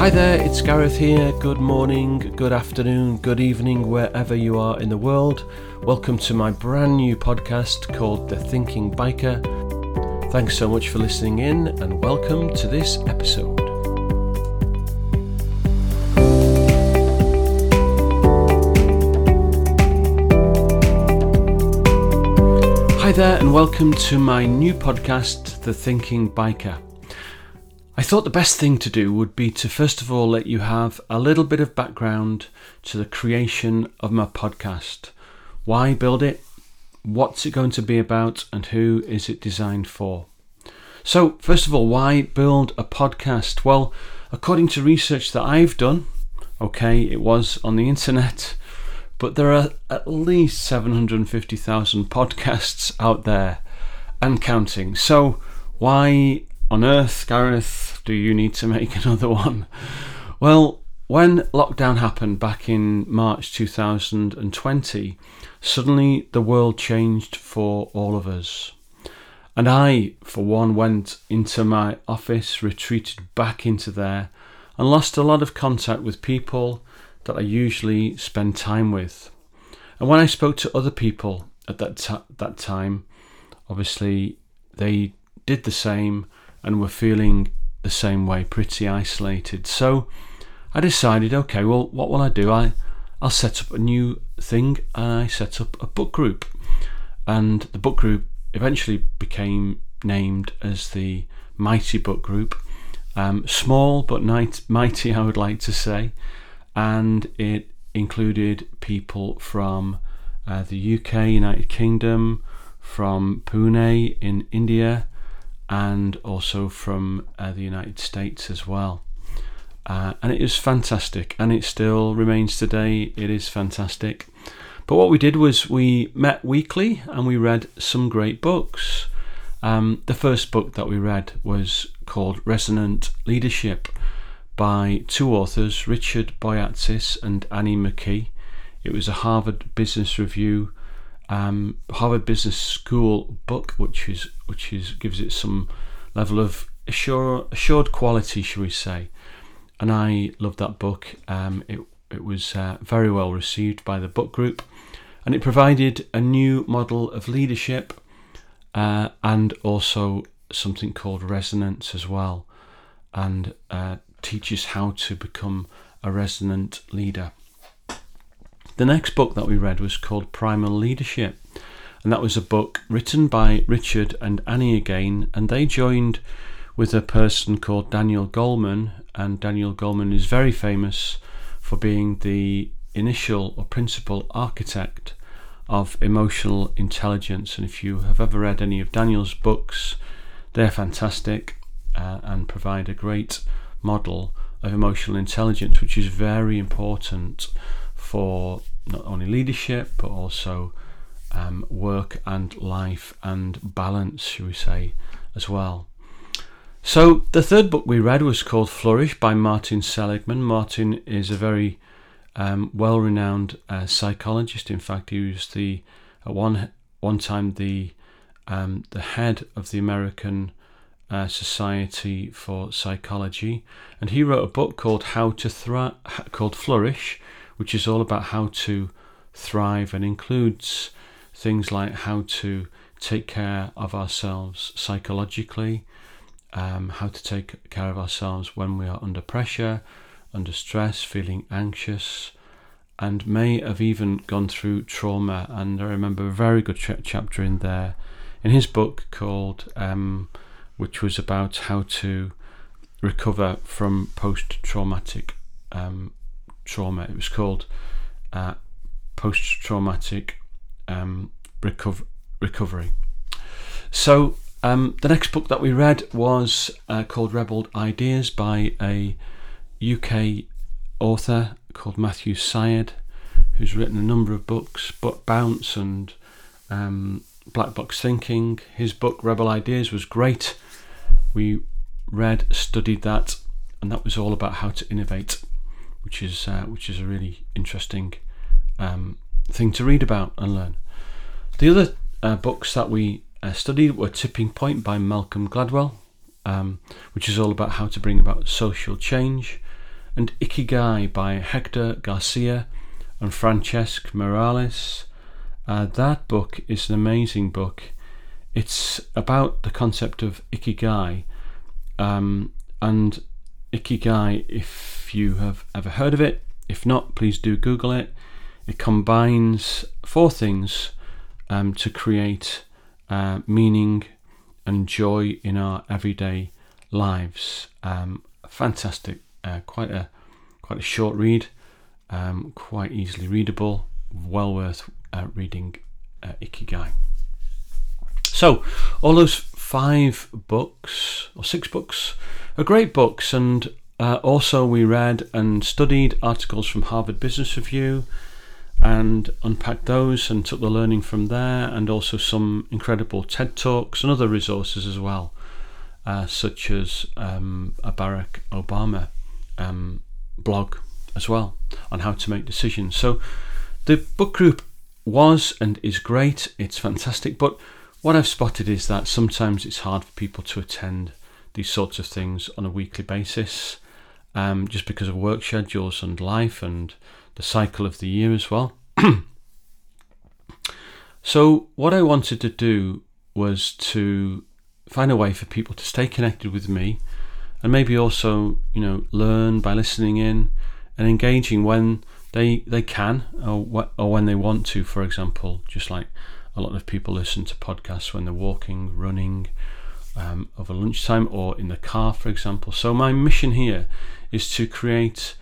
Hi there, it's Gareth here. Good morning, good afternoon, good evening, wherever you are in the world. Welcome to my brand new podcast called The Thinking Biker. Thanks so much for listening in and welcome to this episode. Hi there and welcome to my new podcast, The Thinking Biker. I thought the best thing to do would be to first of all let you have a little bit of background to the creation of my podcast. Why build it? What's it going to be about? And who is it designed for? So first of all, why build a podcast? Well, according to research that I've done, okay, it was on the internet, but there are at least 750,000 podcasts out there and counting. So why on earth, Gareth, do you need to make another one? Well, when lockdown happened back in March 2020, suddenly the world changed for all of us. And I, for one, went into my office, retreated back into there, and lost a lot of contact with people that I usually spend time with. And when I spoke to other people at that time, obviously they did the same and were feeling the same way, pretty isolated. So I decided, okay, well, what will I do? I'll set up a new thing, and I set up a book group. And the book group eventually became named as the Mighty Book Group. Small but mighty, I would like to say. And it included people from the UK, United Kingdom, from Pune in India, and also from the United States as well. And it is fantastic, and it still remains today. It is fantastic. But what we did was we met weekly and we read some great books. The first book that we read was called Resonant Leadership by two authors, Richard Boyatzis and Annie McKee. It was a Harvard Business Review Harvard Business School book, which gives it some level of assured quality, shall we say. And I loved that book. It was very well received by the book group, and it provided a new model of leadership and also something called resonance as well, and teaches how to become a resonant leader. The next book that we read was called Primal Leadership, and that was a book written by Richard and Annie again, and they joined with a person called Daniel Goleman, and Daniel Goleman is very famous for being the initial or principal architect of emotional intelligence. And if you have ever read any of Daniel's books, they're fantastic and provide a great model of emotional intelligence, which is very important for not only leadership but also work and life and balance, shall we say, as well. So the third book we read was called Flourish by Martin Seligman. Martin is a very well-renowned psychologist. In fact, he was the at one time the head of the American Society for Psychology, and he wrote a book called Flourish, which is all about how to thrive and includes things like how to take care of ourselves psychologically, how to take care of ourselves when we are under pressure, under stress, feeling anxious, and may have even gone through trauma. And I remember a very good chapter in there, in his book called, which was about how to recover from post-traumatic trauma. It was called post-traumatic recovery. So the next book that we read was called Rebel Ideas by a UK author called Matthew Syed, who's written a number of books, but Bounce and Black Box Thinking. His book Rebel Ideas was great. We studied that, and that was all about how to innovate, which is a really interesting thing to read about and learn. The other books that we studied were Tipping Point by Malcolm Gladwell, which is all about how to bring about social change, and Ikigai by Hector Garcia and Francesc Morales. That book is an amazing book. It's about the concept of Ikigai. And Ikigai, if you have ever heard of it, if not, please do Google it. It combines four things to create meaning and joy in our everyday lives. Fantastic. Quite a short read, quite easily readable, well worth reading. Ikigai. So all those 6 books are great books, and also we read and studied articles from Harvard Business Review and unpacked those and took the learning from there, and also some incredible TED Talks and other resources as well, such as a Barack Obama blog as well on how to make decisions. So the book group was and is great. It's fantastic. But what I've spotted is that sometimes it's hard for people to attend these sorts of things on a weekly basis, just because of work schedules and life and the cycle of the year as well. So what I wanted to do was to find a way for people to stay connected with me, and maybe also, you know, learn by listening in and engaging when they can, or when they want to. For example, just like a lot of people listen to podcasts when they're walking, running, over lunchtime, or in the car, for example. So my mission here is to create,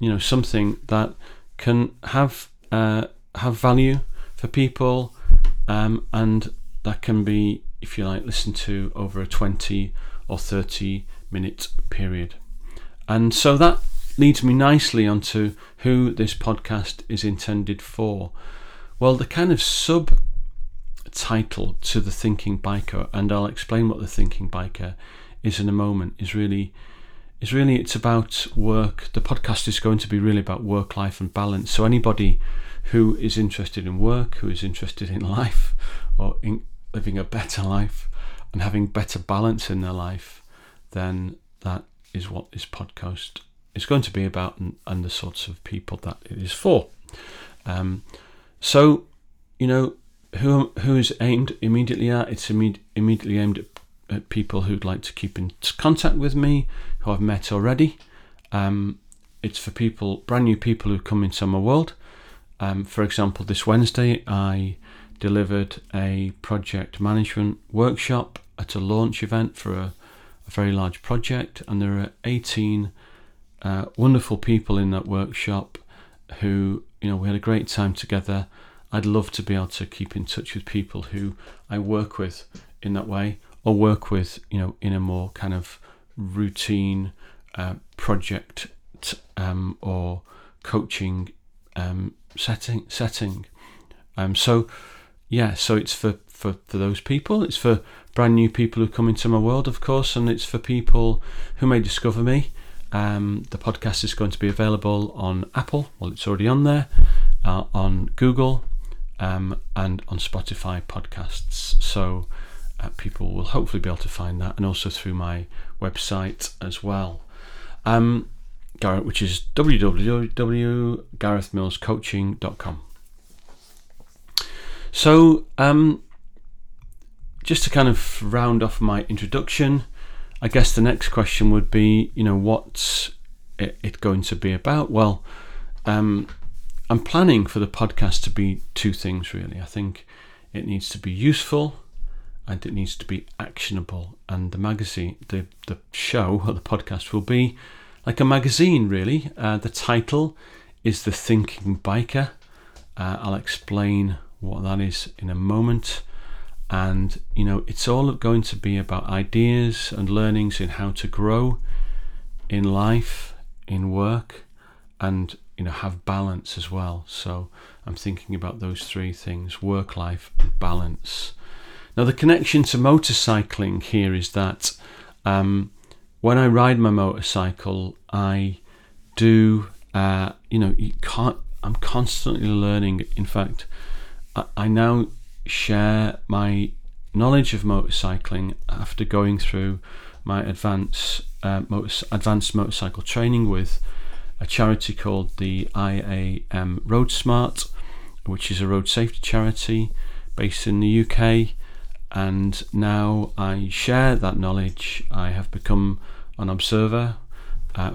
you know, something that can have value for people, and that can be, if you like, listened to over a 20 or 30 minute period. And so that leads me nicely onto who this podcast is intended for. Well, the kind of subtitle to the Thinking Biker, and I'll explain what the Thinking Biker is in a moment, is really it's about work. The podcast is going to be really about work, life and balance. So anybody who is interested in work, who is interested in life, or in living a better life and having better balance in their life, then that is what this podcast is going to be about, and the sorts of people that it is for. So, you know, who is aimed immediately at? It's immediately aimed at people who'd like to keep in contact with me, who I've met already. It's for people, brand new people who come into my world. For example, this Wednesday I delivered a project management workshop at a launch event for a very large project, and there are 18 wonderful people in that workshop who, you know, we had a great time together. I'd love to be able to keep in touch with people who I work with in that way, or work with, you know, in a more kind of routine project or coaching setting. So it's for those people. It's for brand new people who come into my world, of course, and it's for people who may discover me. The podcast is going to be available on Apple. Well, it's already on there, on Google, and on Spotify podcasts. So people will hopefully be able to find that, and also through my website as well, Gareth, which is www.garethmillscoaching.com. So just to kind of round off my introduction, I guess the next question would be, you know, what's it going to be about? Well, I'm planning for the podcast to be two things, really. I think it needs to be useful and it needs to be actionable. And the magazine, the show or the podcast will be like a magazine, really. The title is The Thinking Biker. I'll explain what that is in a moment. And, you know, it's all going to be about ideas and learnings in how to grow in life, in work, and, you know, have balance as well. So I'm thinking about those three things: work, life, and balance. Now, the connection to motorcycling here is that when I ride my motorcycle, I do, you know, I'm constantly learning. In fact, I now share my knowledge of motorcycling after going through my advanced motorcycle training with a charity called the IAM Road Smart, which is a road safety charity based in the UK, and now I share that knowledge. I have become an observer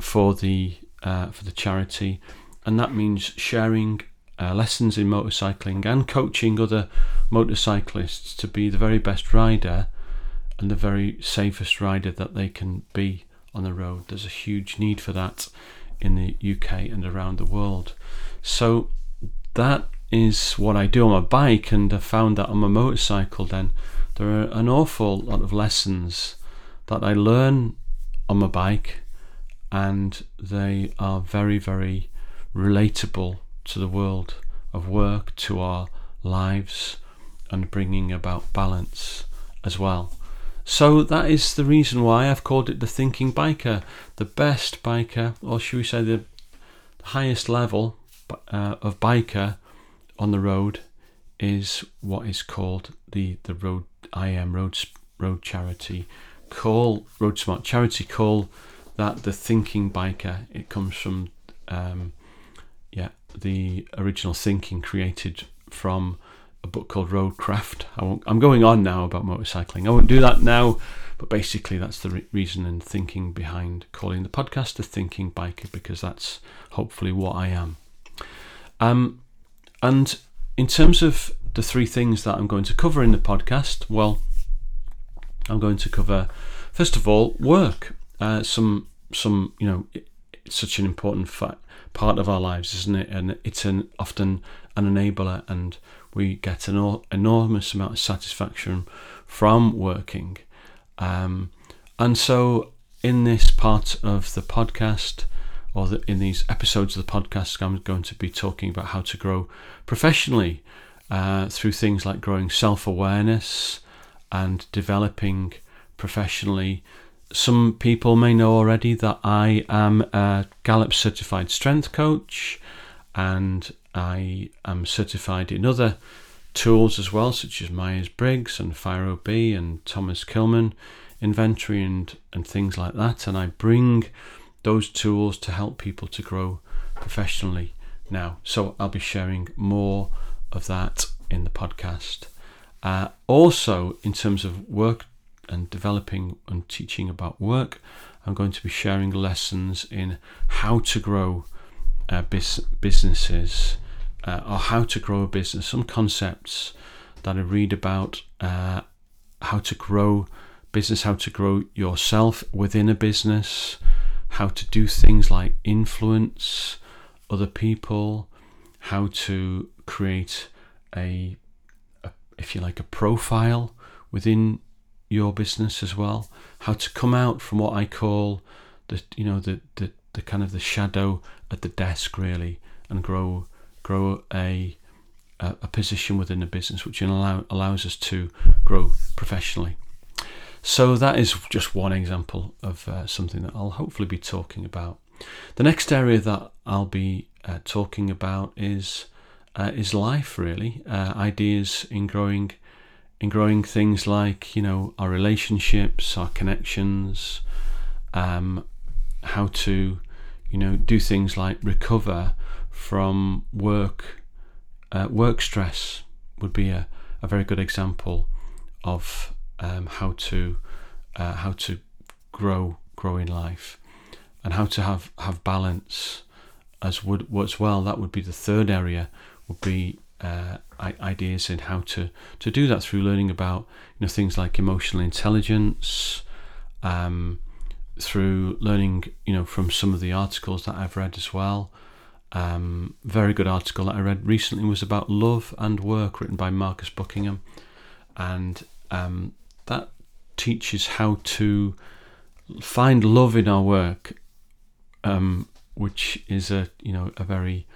for the charity, and that means sharing lessons in motorcycling and coaching other motorcyclists to be the very best rider and the very safest rider that they can be on the road. There's a huge need for that in the UK and around the world. So that is what I do on my bike, and I found that on my motorcycle then there are an awful lot of lessons that I learn on my bike, and they are very, very relatable to the world of work, to our lives, and bringing about balance as well. So that is the reason why I've called it the Thinking Biker, the best biker, or should we say the highest level of biker on the road, is what is called the road IAM road charity call, Road Smart charity call, that the Thinking Biker. It comes from the original thinking created from a book called Roadcraft. I'm going on now about motorcycling. I won't do that now, but basically that's the reason and thinking behind calling the podcast the Thinking Biker, because that's hopefully what I am. And in terms of the three things that I'm going to cover in the podcast, well, I'm going to cover, first of all, work. Some you know, it's such an important part of our lives, isn't it? And it's often an enabler, and we get an enormous amount of satisfaction from working. And so in this part of the podcast, or in these episodes of the podcast, I'm going to be talking about how to grow professionally through things like growing self-awareness and developing professionally. Some people may know already that I am a Gallup certified strength coach, and I am certified in other tools as well, such as Myers-Briggs and Firo B and Thomas Kilman Inventory and things like that. And I bring those tools to help people to grow professionally now. So I'll be sharing more of that in the podcast. Also, in terms of work and developing and teaching about work, I'm going to be sharing lessons in how to grow businesses, or how to grow a business, some concepts that I read about, how to grow business, how to grow yourself within a business, how to do things like influence other people, how to create a if you like, a profile within your business as well, how to come out from what I call the kind of the shadow at the desk, really, and grow a position within a business, which allows us to grow professionally. So that is just one example of something that I'll hopefully be talking about. The next area that I'll be talking about is life, really, ideas in growing things like, you know, our relationships, our connections, how to, you know, do things like recover from work. Work stress would be a very good example of how to grow in life, and how to have balance as well. That would be the third area. Would be ideas in how to do that through learning about, you know, things like emotional intelligence. Through learning, you know, from some of the articles that I've read as well. Very good article that I read recently was about love and work, written by Marcus Buckingham, and that teaches how to find love in our work, which is a very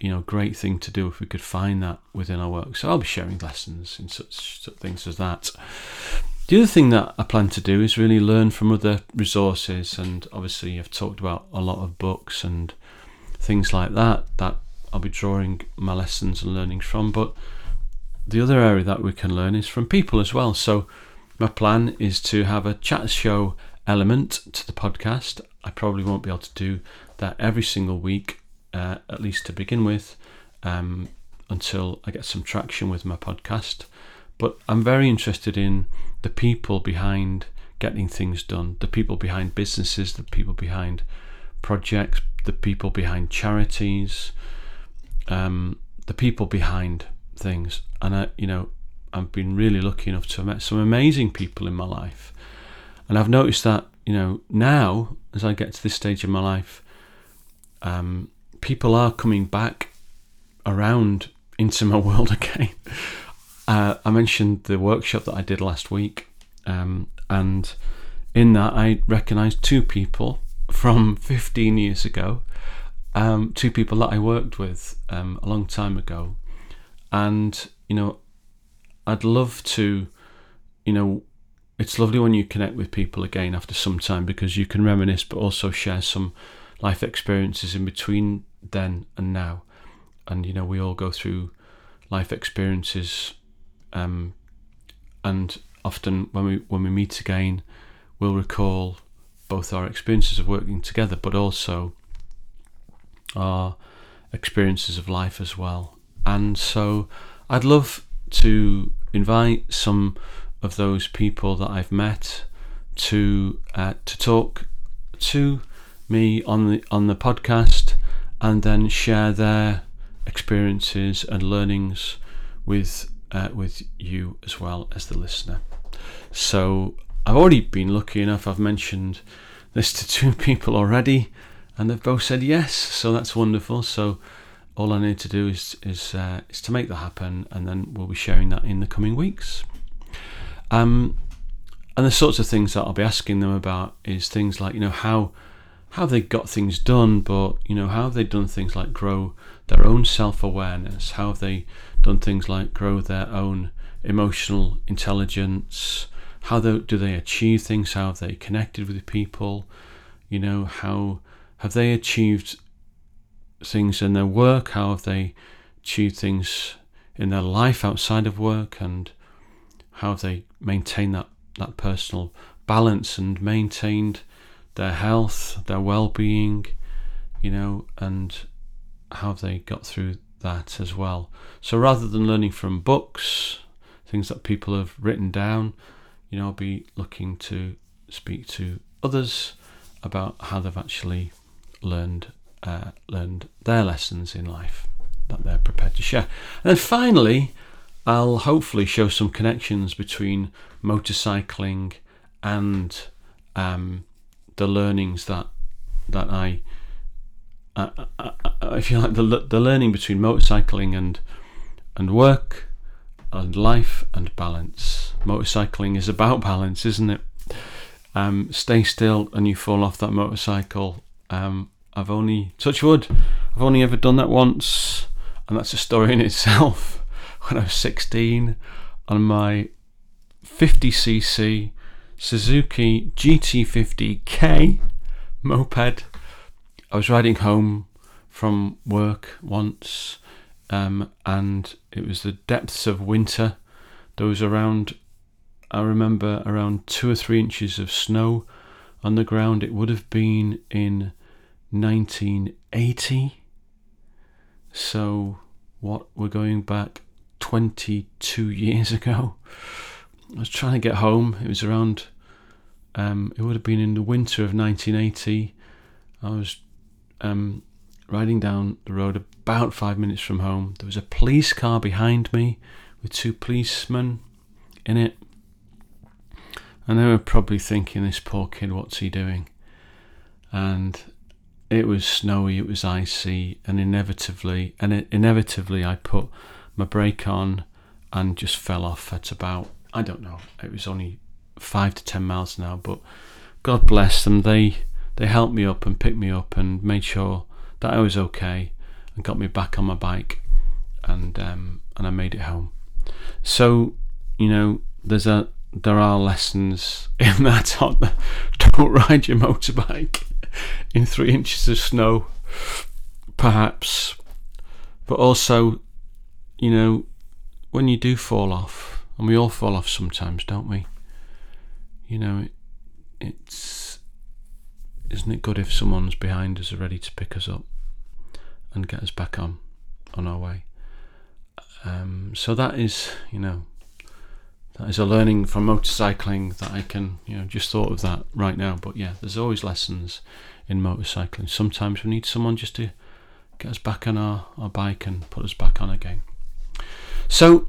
you know, great thing to do if we could find that within our work. So I'll be sharing lessons in such things as that. The other thing that I plan to do is really learn from other resources, and obviously I've talked about a lot of books and things like that I'll be drawing my lessons and learnings from, but the other area that we can learn is from people as well. So my plan is to have a chat show element to the podcast. I probably won't be able to do that every single week, at least to begin with, until I get some traction with my podcast. But I'm very interested in the people behind getting things done, the people behind businesses, the people behind projects, the people behind charities, the people behind things. And I've been really lucky enough to have met some amazing people in my life. And I've noticed that, now as I get to this stage of my life, people are coming back around into my world again. I mentioned the workshop that I did last week, and in that I recognised two people from 15 years ago, two people that I worked with a long time ago. And, I'd love to, it's lovely when you connect with people again after some time, because you can reminisce but also share some life experiences in between then and now. And, we all go through life experiences, and often when we meet again, we'll recall both our experiences of working together, but also our experiences of life as well. And so I'd love to invite some of those people that I've met to talk to me on the podcast, and then share their experiences and learnings with you as well as the listener. So I've already been lucky enough, I've mentioned this to two people already, and they've both said yes, so that's wonderful. So all I need to do is to make that happen, and then we'll be sharing that in the coming weeks. And the sorts of things that I'll be asking them about is things like, how they got things done, but how have they done things like grow their own self-awareness, how have they done things like grow their own emotional intelligence, do they achieve things, how have they connected with people, how have they achieved things in their work, how have they achieved things in their life outside of work, and how have they maintained that personal balance and maintained their health, their well-being, and how they got through that as well. So rather than learning from books, things that people have written down, I'll be looking to speak to others about how they've actually learned their lessons in life that they're prepared to share. And then finally, I'll hopefully show some connections between motorcycling and the learnings that I feel like the learning between motorcycling and work and life and balance. Motorcycling is about balance, isn't it? Stay still and you fall off that motorcycle. I've only ever done that once, and that's a story in itself. When I was 16, on my 50cc Suzuki GT50K moped, I was riding home from work once, and it was the depths of winter. There was around 2 or 3 inches of snow on the ground. It would have been in 1980, so we're going back 22 years ago. I was trying to get home. It was around, it would have been in the winter of 1980. I was riding down the road about 5 minutes from home. There was a police car behind me with two policemen in it, and they were probably thinking, this poor kid, what's he doing? And it was snowy, it was icy, and inevitably I put my brake on and just fell off at about, I don't know, it was only 5 to 10 miles an hour, but God bless them, they helped me up and picked me up and made sure that I was okay and got me back on my bike, and I made it home. So there are lessons in that. Don't ride your motorbike in 3 inches of snow, perhaps, but also when you do fall off, and we all fall off sometimes, don't we? It's isn't it good if someone's behind us are ready to pick us up and get us back on our way? So that is, you know, that is a learning from motorcycling that I can, you know, just thought of that right now. But yeah, there's always lessons in motorcycling. Sometimes we need someone just to get us back on our bike and put us back on again. So,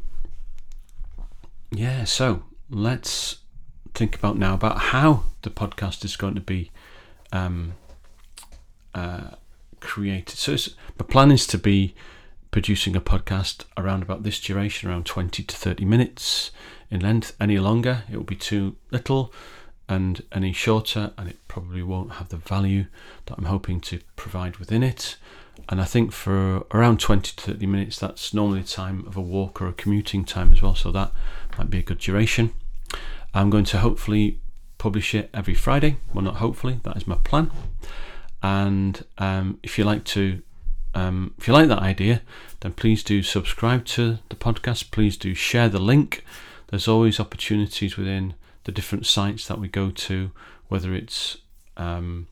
yeah, so let's think about now about how the podcast is going to be created. So my plan is to be producing a podcast around about this duration, around 20 to 30 minutes in length. Any longer, it will be too little, and any shorter, and it probably won't have the value that I'm hoping to provide within it. And I think for around 20 to 30 minutes, that's normally the time of a walk or a commuting time as well, so that might be a good duration. I'm going to hopefully publish it every Friday. Well, not hopefully, that is my plan. And if you like that idea, then please do subscribe to the podcast. Please do share the link. There's always opportunities within the different sites that we go to, whether it's Apple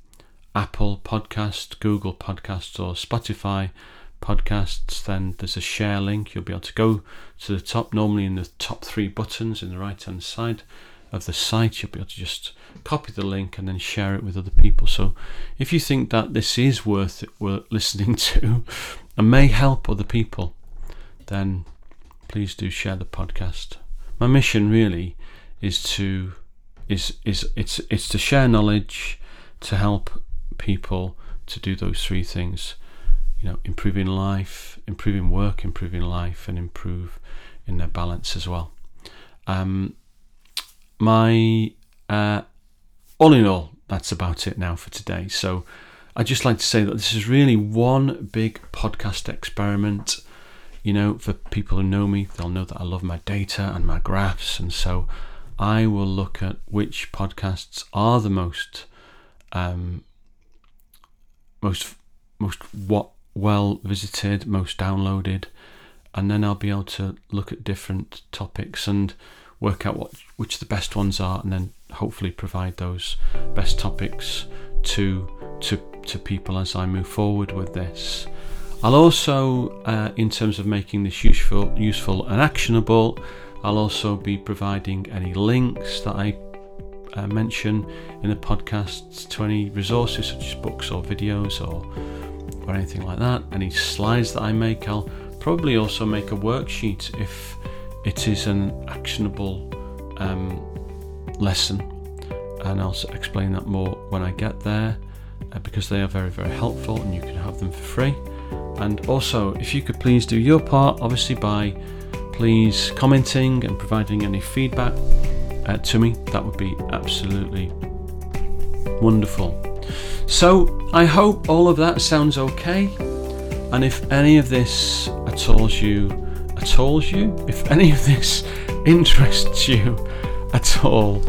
Podcast, Google Podcasts, or Spotify Podcasts. Then there's a share link. You'll be able to go to the top, normally in the top three buttons in the right hand side of the site. You'll be able to just copy the link and then share it with other people. So if you think that this is worth it, worth listening to and may help other people, then please do share the podcast. My mission really is to share knowledge, to help people to do those three things, you know, improving life, improving work, improving life, and improve in their balance as well. All in all, that's about it now for today. So I'd just like to say that this is really one big podcast experiment. You know, for people who know me, they'll know that I love my data and my graphs, and so I will look at which podcasts are the most well visited, most downloaded, and then I'll be able to look at different topics and work out which the best ones are, and then hopefully provide those best topics to people as I move forward with this. I'll also, in terms of making this useful and actionable, I'll also be providing any links that I mention in the podcasts to any resources such as books or videos or anything like that. Any slides that I make, I'll probably also make a worksheet if it is an actionable lesson, and I'll explain that more when I get there, because they are very, very helpful and you can have them for free. And also, if you could please do your part, obviously by please commenting and providing any feedback to me, that would be absolutely wonderful. So I hope all of that sounds okay, and if any of this if any of this interests you at all,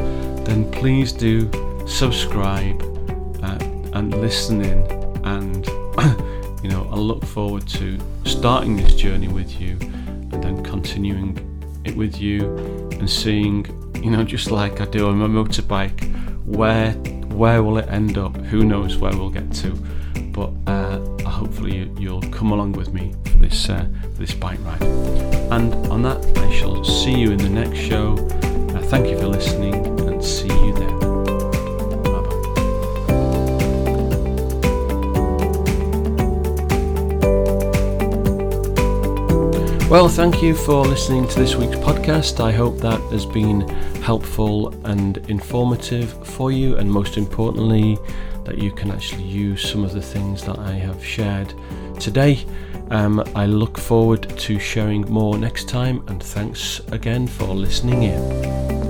then please do subscribe and listen in, and you know, I look forward to starting this journey with you and then continuing it with you and seeing, you know, just like I do on my motorbike, where will it end up? Who knows where we'll get to, but hopefully you'll come along with me for this bike ride. And on that, I shall see you in the next show. Thank you for listening, and see you then. Bye-bye. Well, thank you for listening to this week's podcast. I hope that has been helpful and informative for you, and most importantly, that you can actually use some of the things that I have shared today. I look forward to sharing more next time, and thanks again for listening in.